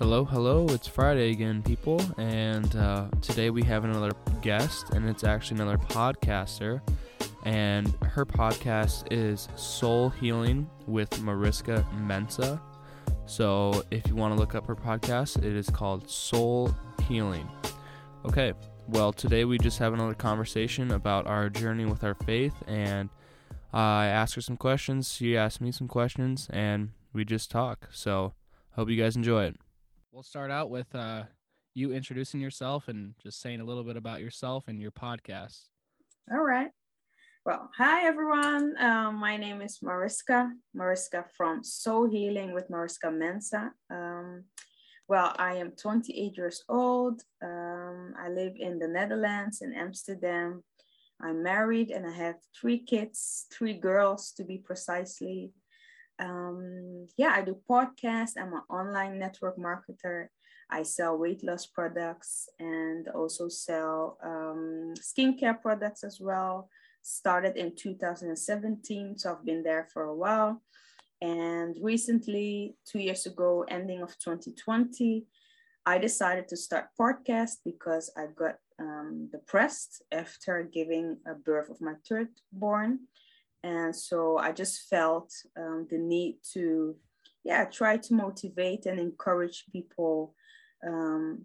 Hello, it's Friday again, people, and today we have another guest, and it's actually another podcaster, and her podcast is Soul Healing with Mariska Mensah. So if you want to look up her podcast, it is called Soul Healing. Okay, well, today we just have another conversation about our journey with our faith, and I asked her some questions, she asked me some questions, and we just talk, so hope you guys enjoy it. We'll start out with you introducing yourself and just saying a little bit about yourself and your podcast. All right. Well, hi, everyone. My name is Mariska from Soul Healing with Mariska Mensah. I am 28 years old. I live in the Netherlands, in Amsterdam. I'm married and I have three kids, three girls to be precisely. I do podcasts. I'm an online network marketer. I sell weight loss products and also sell skincare products as well. Started in 2017, so I've been there for a while. And recently, 2 years ago, ending of 2020, I decided to start podcast because I got depressed after giving a birth of my third born. And so I just felt the need to, try to motivate and encourage people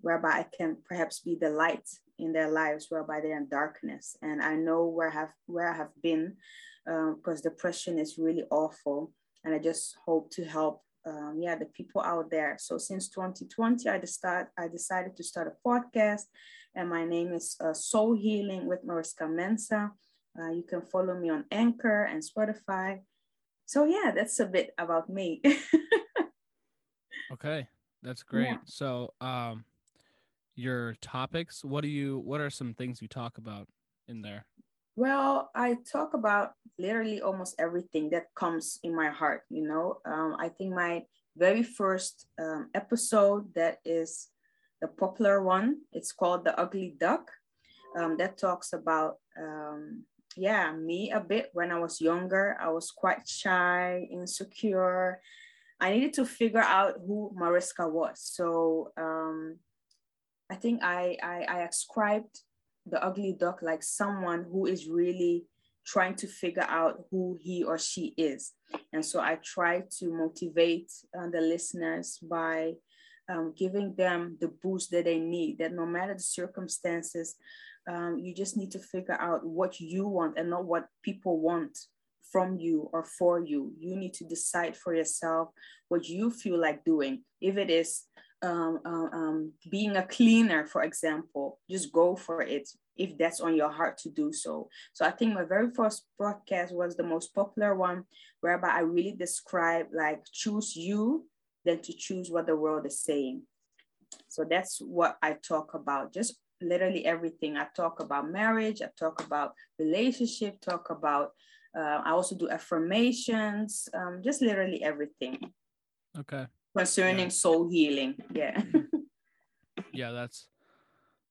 whereby I can perhaps be the light in their lives, whereby they're in darkness. And I know where I have been because depression is really awful. And I just hope to help, the people out there. So since 2020, I decided to start a podcast. And my name is Soul Healing with Mariska Mensah. You can follow me on Anchor and Spotify. So that's a bit about me. Okay, that's great. Yeah. So your topics, what are some things you talk about in there? Well, I talk about literally almost everything that comes in my heart, you know. I think my very first episode, that is the popular one, it's called The Ugly Duck. That talks about me a bit. When I was younger, I was quite shy, insecure. I needed to figure out who Mariska was. So I think I ascribed the ugly duck like someone who is really trying to figure out who he or she is. And so I try to motivate the listeners by giving them the boost that they need, that no matter the circumstances, you just need to figure out what you want and not what people want from you or for you. You need to decide for yourself what you feel like doing. If it is being a cleaner, for example, just go for it if that's on your heart to do so. So I think my very first podcast was the most popular one, whereby I really describe like choose you than to choose what the world is saying. So that's what I talk about, just literally everything. I talk about marriage, I talk about relationship, talk about, I also do affirmations, just literally everything. Okay. Concerning soul healing. Yeah. Yeah,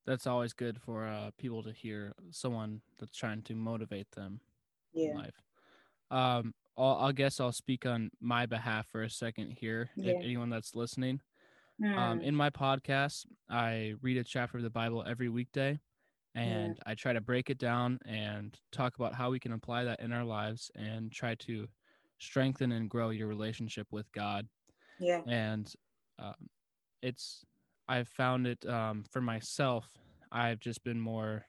that's always good for people to hear, someone that's trying to motivate them in life. I guess I'll speak on my behalf for a second here. Yeah. Anyone that's listening. In my podcast, I read a chapter of the Bible every weekday, and I try to break it down and talk about how we can apply that in our lives and try to strengthen and grow your relationship with God. Yeah. And I've found it for myself, I've just been more,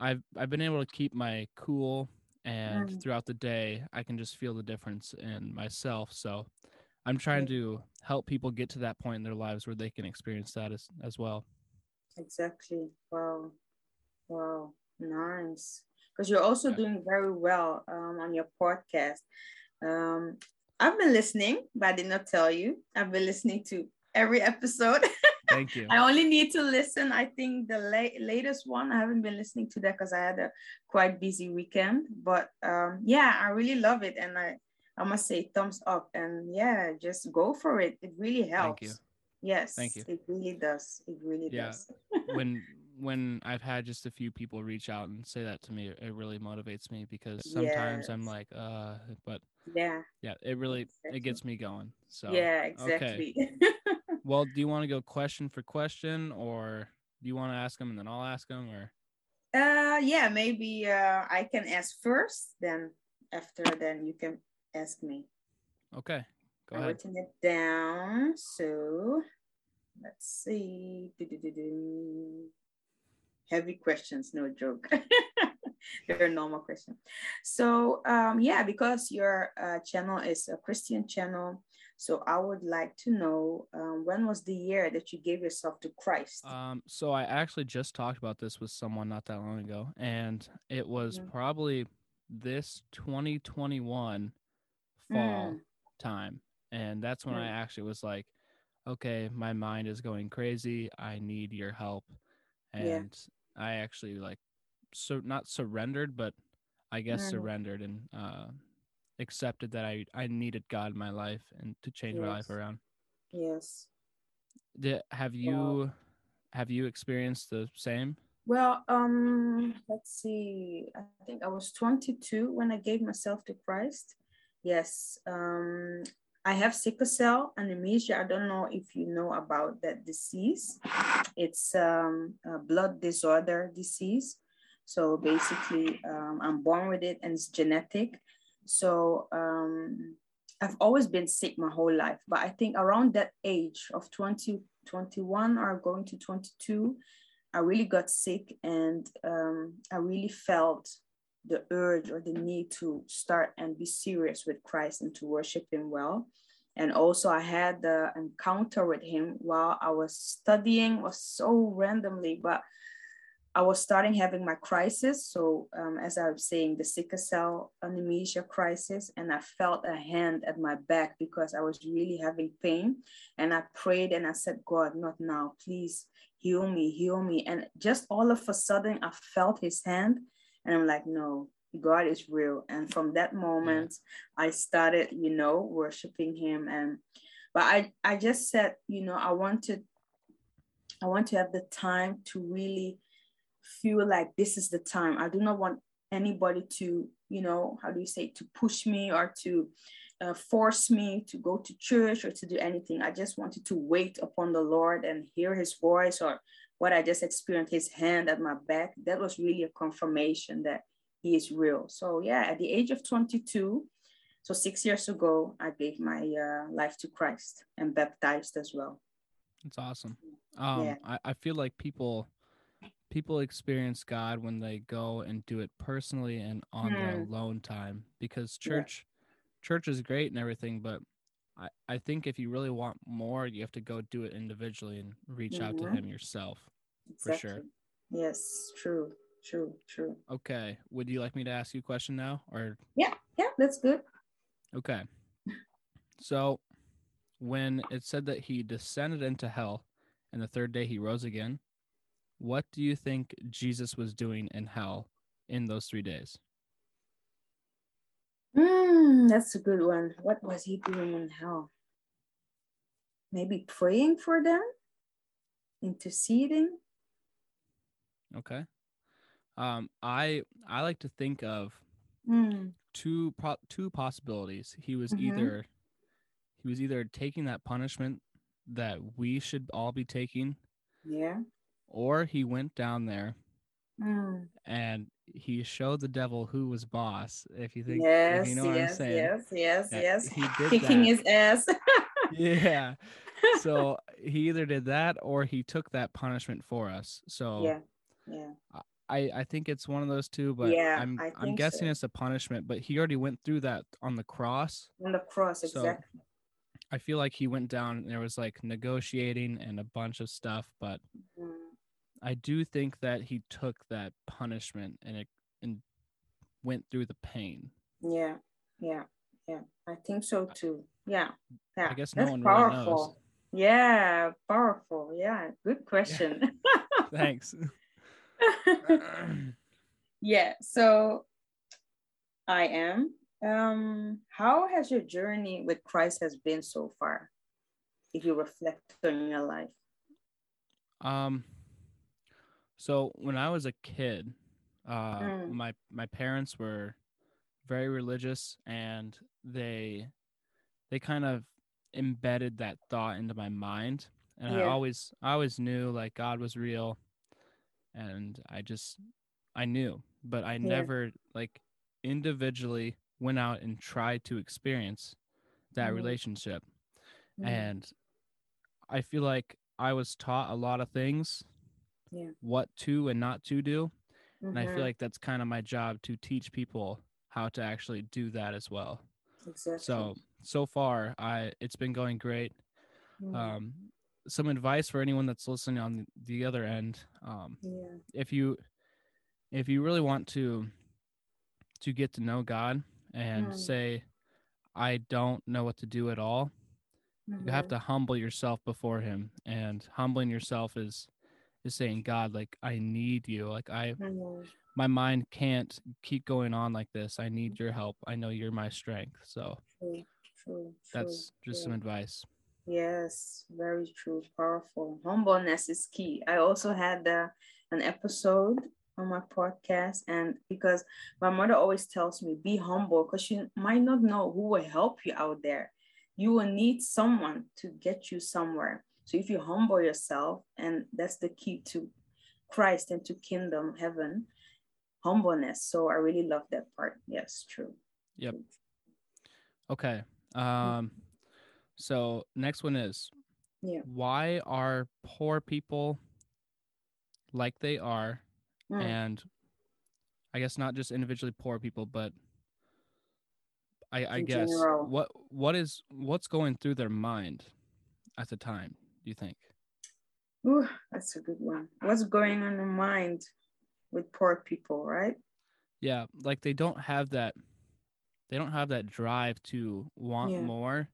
I've been able to keep my cool, and throughout the day, I can just feel the difference in myself. So I'm trying to help people get to that point in their lives where they can experience that as well. Exactly. Wow. Nice. Because you're also doing very well on your podcast. I've been listening, but I did not tell you. I've been listening to every episode. Thank you. I only need to listen. I think the latest one, I haven't been listening to that because I had a quite busy weekend. But I really love it. And I must say thumbs up, and just go for it. It really helps. Thank you. Yes. Thank you. It really does. It really does. When I've had just a few people reach out and say that to me, it really motivates me because sometimes I'm like, but Yeah. Yeah. It really, exactly. It gets me going. So yeah, exactly. Okay. Well, do you want to go question for question, or do you want to ask them and then I'll ask them, or? Yeah, maybe I can ask first, then after, then you can ask me. Okay. Go ahead. I'm writing it down. So let's see. Heavy questions, no joke. They're normal questions. So yeah, because your channel is a Christian channel, so I would like to know when was the year that you gave yourself to Christ? So I actually just talked about this with someone not that long ago, and it was probably this 2021 fall time, and that's when I actually was like, okay, my mind is going crazy. I need your help. And I actually so not surrendered, but I guess surrendered and accepted that I needed God in my life and to change my life around. Yes. Have you experienced the same? Well, let's see. I think I was 22 when I gave myself to Christ. Yes. I have sickle cell anemia. I don't know if you know about that disease. It's a blood disorder disease. So basically, I'm born with it and it's genetic. So I've always been sick my whole life. But I think around that age of 20, 21 or going to 22, I really got sick, and I really felt the urge or the need to start and be serious with Christ and to worship him well. And also I had the encounter with him while I was studying. It was so randomly, but I was starting having my crisis. So as I was saying, the sickle cell anemia crisis, and I felt a hand at my back because I was really having pain. And I prayed and I said, God, not now, please heal me, heal me. And just all of a sudden I felt his hand. And I'm like, no, God is real. And from that moment, I started, worshiping him. And, but I just said, I want to have the time to really feel like this is the time. I do not want anybody to, to push me or to force me to go to church or to do anything. I just wanted to wait upon the Lord and hear his voice, or what I just experienced, his hand at my back, that was really a confirmation that he is real. So yeah, at the age of 22, so 6 years ago, I gave my life to Christ and baptized as well. That's awesome. I feel like people experience God when they go and do it personally and on their alone time, because church is great and everything, but I think if you really want more, you have to go do it individually and reach out to him yourself, exactly. For sure. Yes, true. Okay. Would you like me to ask you a question now? Or Yeah, that's good. Okay. So when it said that he descended into hell and the third day he rose again, what do you think Jesus was doing in hell in those 3 days? That's a good one. What was he doing in hell? Maybe praying for them, interceding. Okay. I like to think of two possibilities. He was either taking that punishment that we should all be taking, or he went down there and he showed the devil who was boss, if you think, yes, you know what I'm saying. Yes. He did kicking that. His ass. Yeah. So he either did that or he took that punishment for us. So I think it's one of those two, but I'm guessing it's a punishment, but he already went through that on the cross. On the cross, exactly. So I feel like he went down and there was negotiating and a bunch of stuff, but I do think that he took that punishment and went through the pain. Yeah. I think so too. Yeah. I guess that's no one powerful. Really knows. Yeah, powerful. Yeah, good question. Yeah. Thanks. Yeah. So I am. How has your journey with Christ has been so far? If you reflect on your life. So when I was a kid, my parents were very religious, and they kind of embedded that thought into my mind. And yeah. I always knew like God was real, and I knew, but I never like individually went out and tried to experience that relationship. Mm-hmm. And I feel like I was taught a lot of things, what to and not to do. Mm-hmm. And I feel like that's kind of my job, to teach people how to actually do that as well. Exactly. So far, it's been going great. Mm-hmm. Some advice for anyone that's listening on the other end. If you really want to get to know God and say, I don't know what to do at all, you have to humble yourself before him. And humbling yourself is saying, God, like, I need you. Like, my mind can't keep going on like this. I need your help. I know you're my strength. So true. That's just some advice. Yes, very true. Powerful. Humbleness is key. I also had an episode on my podcast, and because my mother always tells me, be humble, because you might not know who will help you out there. You will need someone to get you somewhere. So if you humble yourself, and that's the key to Christ and to kingdom, heaven, humbleness. So I really love that part. Yes, true. Yep. Okay. So next one is, why are poor people like they are? And I guess not just individually poor people, but I guess general, what's going through their mind at the time, do you think? Ooh, that's a good one. What's going on in the mind with poor people, right? Yeah, like they don't have that drive to want more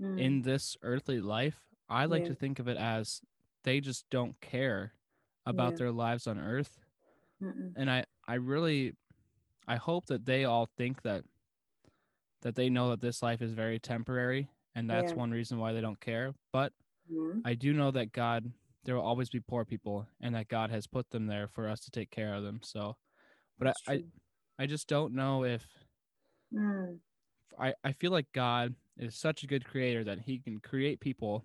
in this earthly life. I like to think of it as they just don't care about their lives on earth. Mm-mm. And I hope that they all think that they know that this life is very temporary, and that's one reason why they don't care. But I do know that God, there will always be poor people, and that God has put them there for us to take care of them. So, but I just don't know if I feel like God is such a good creator that he can create people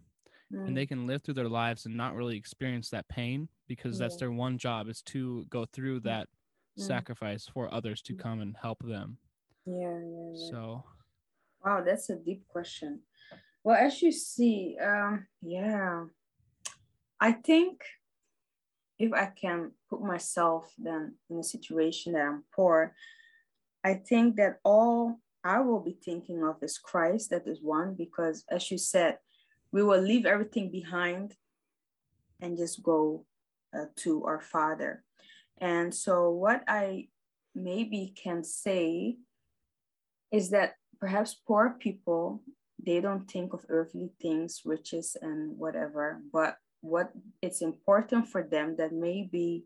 and they can live through their lives and not really experience that pain, because that's their one job, is to go through that sacrifice for others to come and help them. So wow, that's a deep question. Well, as you see, I think if I can put myself then in a situation that I'm poor, I think that all I will be thinking of is Christ. That is one, because as you said, we will leave everything behind and just go to our Father. And so what I maybe can say is that perhaps poor people, they don't think of earthly things, riches and whatever, but what it's important for them that maybe,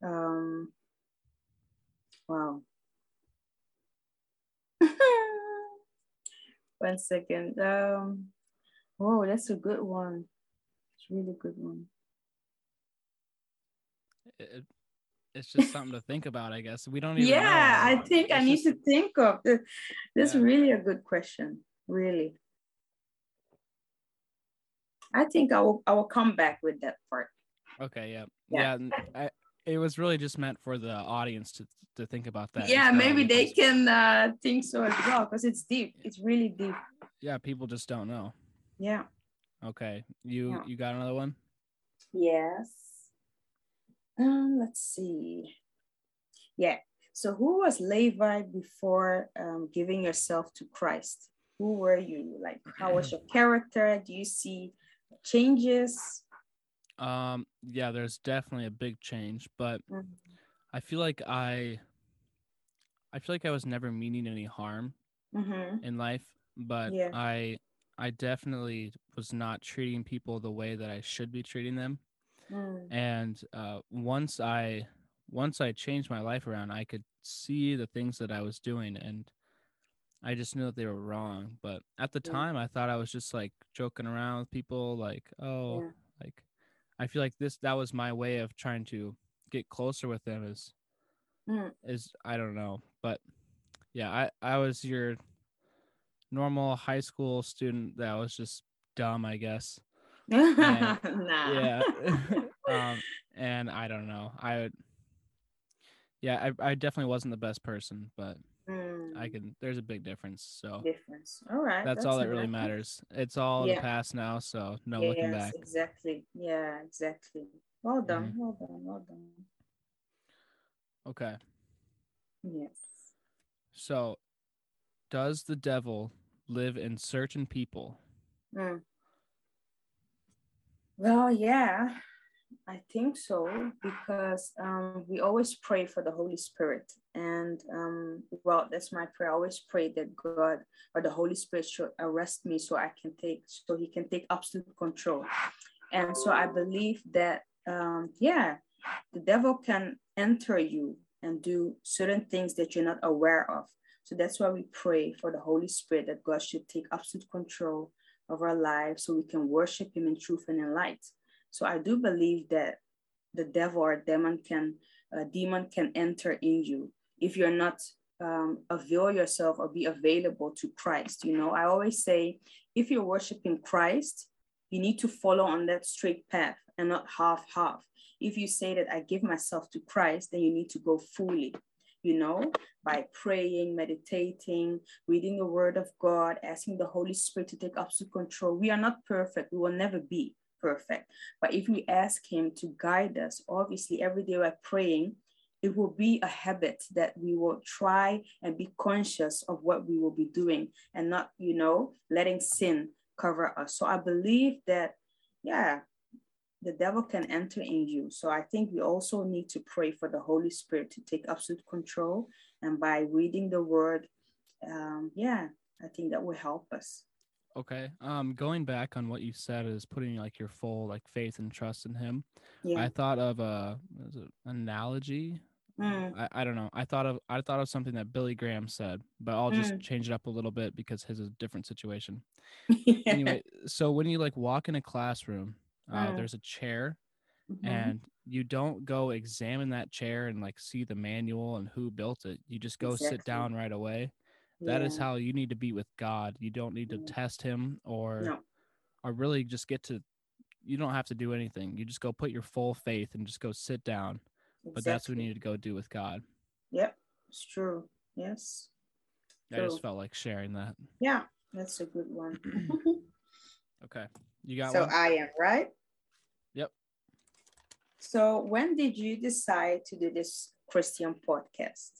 one second. Whoa, that's a good one. It's a really good one. It's just something to think about, I guess. We don't even know. Yeah, I think I need to think of. That's really a good question. Really. I think I will come back with that part. Okay, it was really just meant for the audience to think about that. Yeah, maybe they can think so as well, because it's deep. It's really deep. Yeah, people just don't know. Yeah. Okay. You got another one? Yes. Let's see. Yeah. So who was Levi before giving yourself to Christ? Who were you? Like, how was your character? Do you see changes? Yeah, there's definitely a big change, but I feel like I was never meaning any harm in life, but I definitely was not treating people the way that I should be treating them. And once I changed my life around, I could see the things that I was doing, and I just knew that they were wrong. But at the time, I thought I was just like joking around with people, like, like I feel like that was my way of trying to get closer with them, is I don't know, but Yeah, I was your normal high school student that was just dumb, I guess. And, yeah. And I don't know. I definitely wasn't the best person, but there's a big difference. So all right. That's all that really matters. It's all in the past now. So no looking back. Exactly. Yeah, exactly. Well done. Mm-hmm. Well done. Okay. Yes. So does the devil live in certain people? Mm. Well, yeah, I think so, because we always pray for the Holy Spirit. And, that's my prayer. I always pray that God or the Holy Spirit should arrest me so he can take absolute control. And so I believe that, the devil can enter you and do certain things that you're not aware of. So that's why we pray for the Holy Spirit, that God should take absolute control of our lives so we can worship him in truth and in light. So I do believe that the devil or demon can enter in you if you're not avail yourself or be available to Christ. You know, I always say, if you're worshiping Christ, you need to follow on that straight path and not half. If you say that I give myself to Christ, then you need to go fully, you know, by praying, meditating, reading the word of God, asking the Holy Spirit to take absolute control. We are not perfect. We will never be perfect. But if we ask him to guide us, obviously every day we're praying, it will be a habit that we will try and be conscious of what we will be doing and not, you know, letting sin cover us. So I believe that, the devil can enter in you. So I think we also need to pray for the Holy Spirit to take absolute control. And by reading the word, I think that will help us. Okay. Going back on what you said is putting like your full faith and trust in him. Yeah. I thought of an analogy. Mm. I don't know. I thought of something that Billy Graham said, but I'll just change it up a little bit because his is a different situation. Anyway, so when you walk in a classroom, there's a chair, and you don't go examine that chair and see the manual and who built it. You just go sit down right away. That is how you need to be with God. You don't need to test him or really just you don't have to do anything. You just go put your full faith and just go sit down. Exactly. But that's what you need to go do with God. Yep. It's true. Yes. I just felt like sharing that. Yeah. That's a good one. Okay. You got one? So I am, right? Yep. So when did you decide to do this Christian podcast?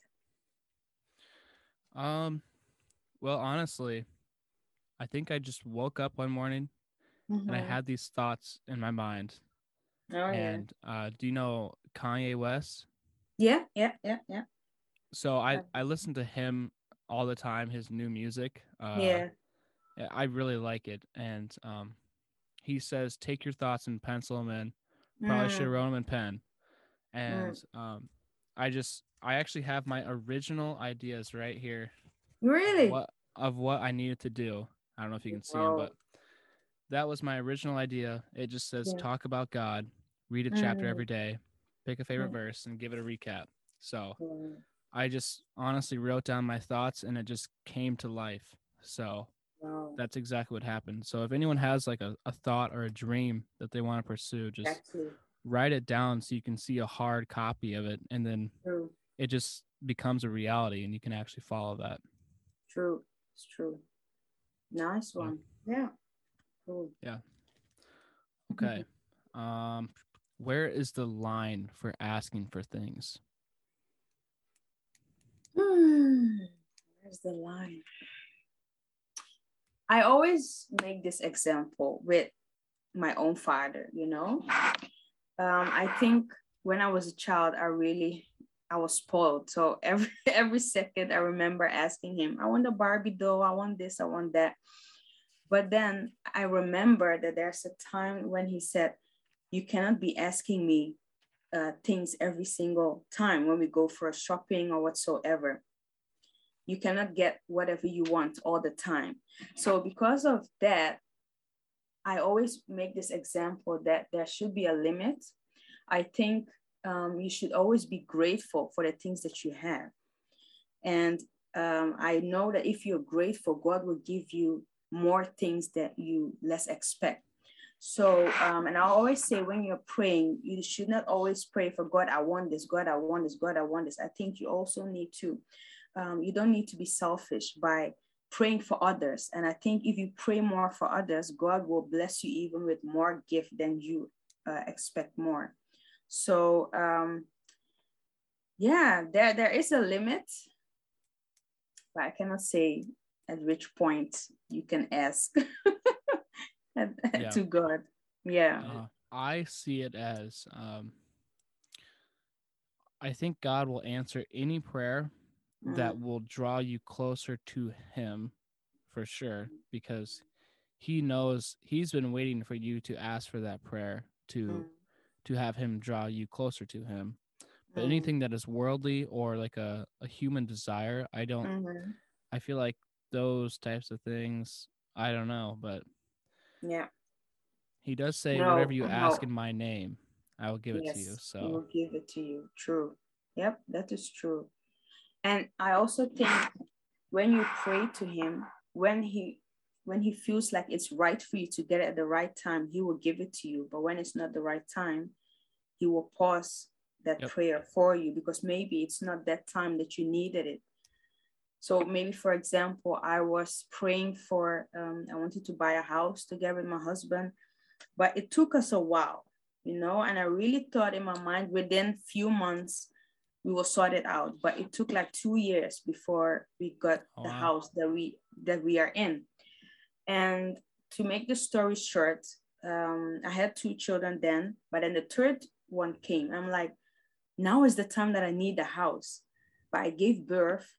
Well, honestly, I think I just woke up one morning and I had these thoughts in my mind. Oh, and do you know Kanye West? Yeah. So I listen to him all the time, his new music. I really like it. And he says, take your thoughts and pencil them in. Probably should have wrote them in pen. And I actually have my original ideas right here. Really? Of what I needed to do. I don't know if you can see them, but that was my original idea. It just says, talk about God, read a chapter every day, pick a favorite verse, and give it a recap. So I just honestly wrote down my thoughts, and it just came to life. So that's exactly what happened. So if anyone has a thought or a dream that they want to pursue, just write it down so you can see a hard copy of it, and then it just becomes a reality and you can actually follow that. True. It's true. Nice one. Yeah. Cool. Yeah. Okay. Where is the line for asking for things? Where's the line? I always make this example with my own father, you know. I think when I was a child, I was spoiled. So every second I remember asking him, I want a Barbie doll, I want this, I want that. But then I remember that there's a time when he said, you cannot be asking me things every single time when we go for shopping or whatsoever. You cannot get whatever you want all the time. So because of that, I always make this example that there should be a limit. I think you should always be grateful for the things that you have. And I know that if you're grateful, God will give you more things that you less expect. So, and I always say when you're praying, you should not always pray for God, I want this, God, I want this, God, I want this. I think you also need to, you don't need to be selfish by praying for others. And I think if you pray more for others, God will bless you even with more gift than you expect more. So, yeah, there is a limit, but I cannot say at which point you can ask to God. Yeah. I see it as, I think God will answer any prayer that will draw you closer to him for sure, because he knows he's been waiting for you to ask for that prayer to have him draw you closer to him. But anything that is worldly or like a human desire, I don't, I feel like those types of things, I don't know, but yeah, he does say whatever you ask in my name, I will give it to you. So I will give it to you. True. Yep. That is true. And I also think when you pray to him, when he feels like it's right for you to get it at the right time, he will give it to you. But when it's not the right time, he will pause that prayer for you, because maybe it's not that time that you needed it. So maybe, for example, I was praying for, I wanted to buy a house together with my husband, but it took us a while, you know, and I really thought in my mind within few months, we will sort it out, but it took like 2 years before we got the house that we are in. And to make the story short, I had 2 children then, but then the third one came. I'm like, now is the time that I need the house. But I gave birth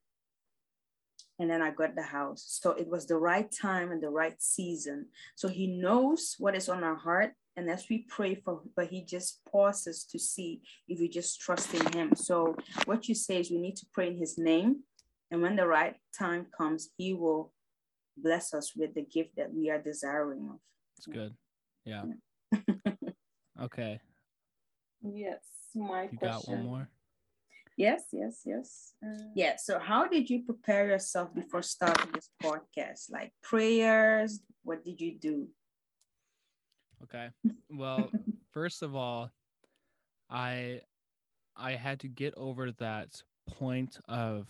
and then I got the house. So it was the right time and the right season. So he knows what is on our heart. And as we pray for, but he just pauses to see if we just trust in him. So what you say is we need to pray in his name. And when the right time comes, he will bless us with the gift that we are desiring of. That's good. Yeah. Okay. Yes. My question. You got one more? Yes. Yeah. So how did you prepare yourself before starting this podcast? Like prayers? What did you do? Okay. Well, first of all, I had to get over that point of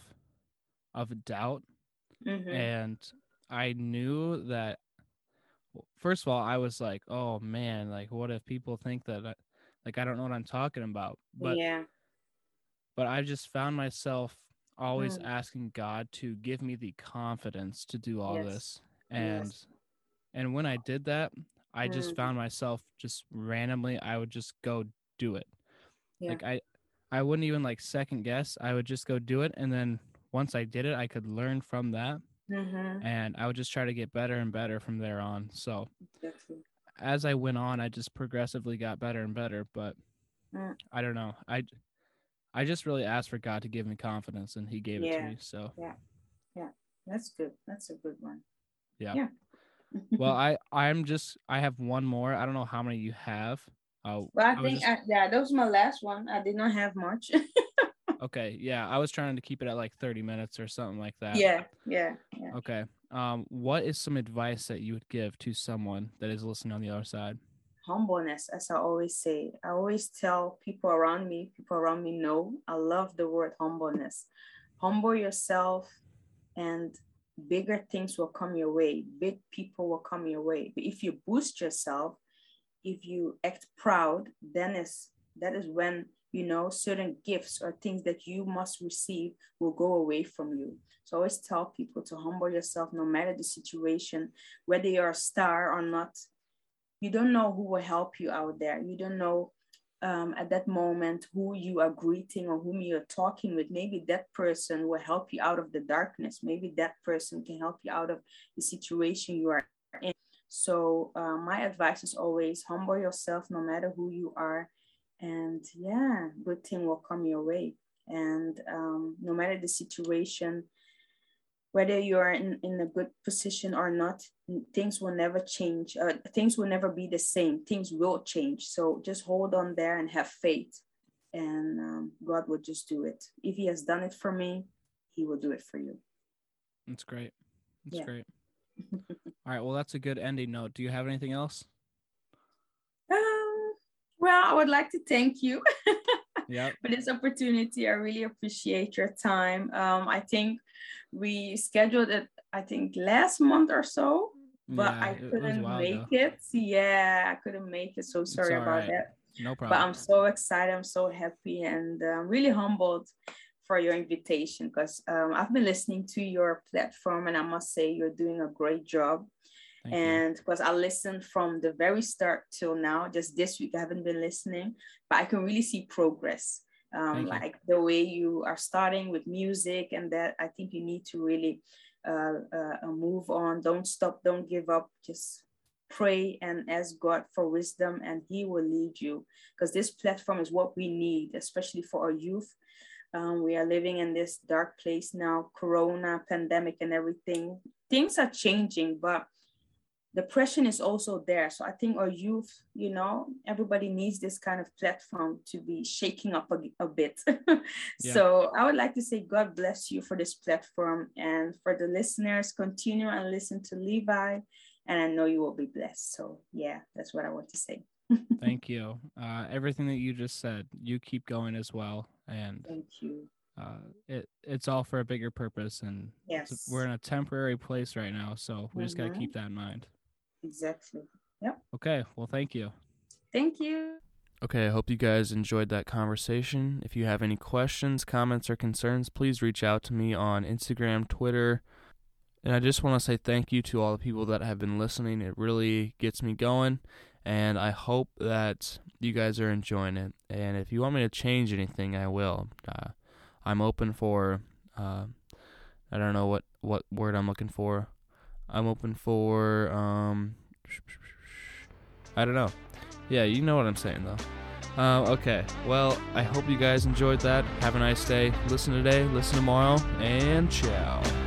doubt. And I knew that, first of all, I was like, oh man, like what if people think that I don't know what I'm talking about? But but I just found myself always asking God to give me the confidence to do all this. And when I did that, I just found myself just randomly, I would just go do it. Yeah. Like I wouldn't even like second guess. I would just go do it. And then once I did it, I could learn from that. And I would just try to get better and better from there on. So as I went on, I just progressively got better and better. But I don't know. I just really asked for God to give me confidence and he gave it to me. So yeah, that's good. That's a good one. Yeah. Well, I have one more. I don't know how many you have. Well, I think that was my last one. I did not have much. Okay. Yeah. I was trying to keep it at like 30 minutes or something like that. Yeah. Okay. What is some advice that you would give to someone that is listening on the other side? Humbleness, as I always say. I always tell people around me know, I love the word humbleness. Humble yourself and bigger things will come your way. Big people will come your way. But if you boost yourself, if you act proud, then that is when, you know, certain gifts or things that you must receive will go away from you. So I always tell people to humble yourself, no matter the situation, whether you're a star or not. You don't know who will help you out there. You don't know at that moment who you are greeting or whom you're talking with. Maybe that person will help you out of the darkness. Maybe that person can help you out of the situation you are in. So my advice is always humble yourself no matter who you are. And yeah, good thing will come your way. And no matter the situation, whether you are in a good position or not, things will never change. Things will never be the same. Things will change. So just hold on there and have faith. And God will just do it. If he has done it for me, he will do it for you. That's great. That's great. All right. Well, that's a good ending note. Do you have anything else? Well, I would like to thank you for this opportunity. I really appreciate your time. I think we scheduled it, I think last month or so, but I couldn't make it. Yeah, I couldn't make it. So sorry about that. No problem. But I'm so excited. I'm so happy and really humbled for your invitation because I've been listening to your platform and I must say you're doing a great job. Thank you. Because I listened from the very start till now, just this week I haven't been listening, but I can really see progress. Like the way you are starting with music and that I think you need to really move on. Don't stop. Don't give up. Just pray and ask God for wisdom and he will lead you because this platform is what we need, especially for our youth. We are living in this dark place now, Corona, pandemic and everything. Things are changing, but depression is also there. So I think our youth, you know, everybody needs this kind of platform to be shaking up a bit. So I would like to say God bless you for this platform and for the listeners, continue and listen to Levi. And I know you will be blessed. So yeah, that's what I want to say. Thank you. Everything that you just said, you keep going as well. And thank you. It's all for a bigger purpose. And we're in a temporary place right now. So we just got to keep that in mind. Exactly. Yep. Okay. Well, thank you. Thank you. Okay. I hope you guys enjoyed that conversation. If you have any questions, comments, or concerns, please reach out to me on Instagram, Twitter. And I just want to say thank you to all the people that have been listening. It really gets me going. And I hope that you guys are enjoying it. And if you want me to change anything, I will. I'm open for, I don't know what word I'm looking for. I'm open for, I don't know. Yeah, you know what I'm saying, though. Okay, well, I hope you guys enjoyed that. Have a nice day. Listen today, listen tomorrow, and ciao.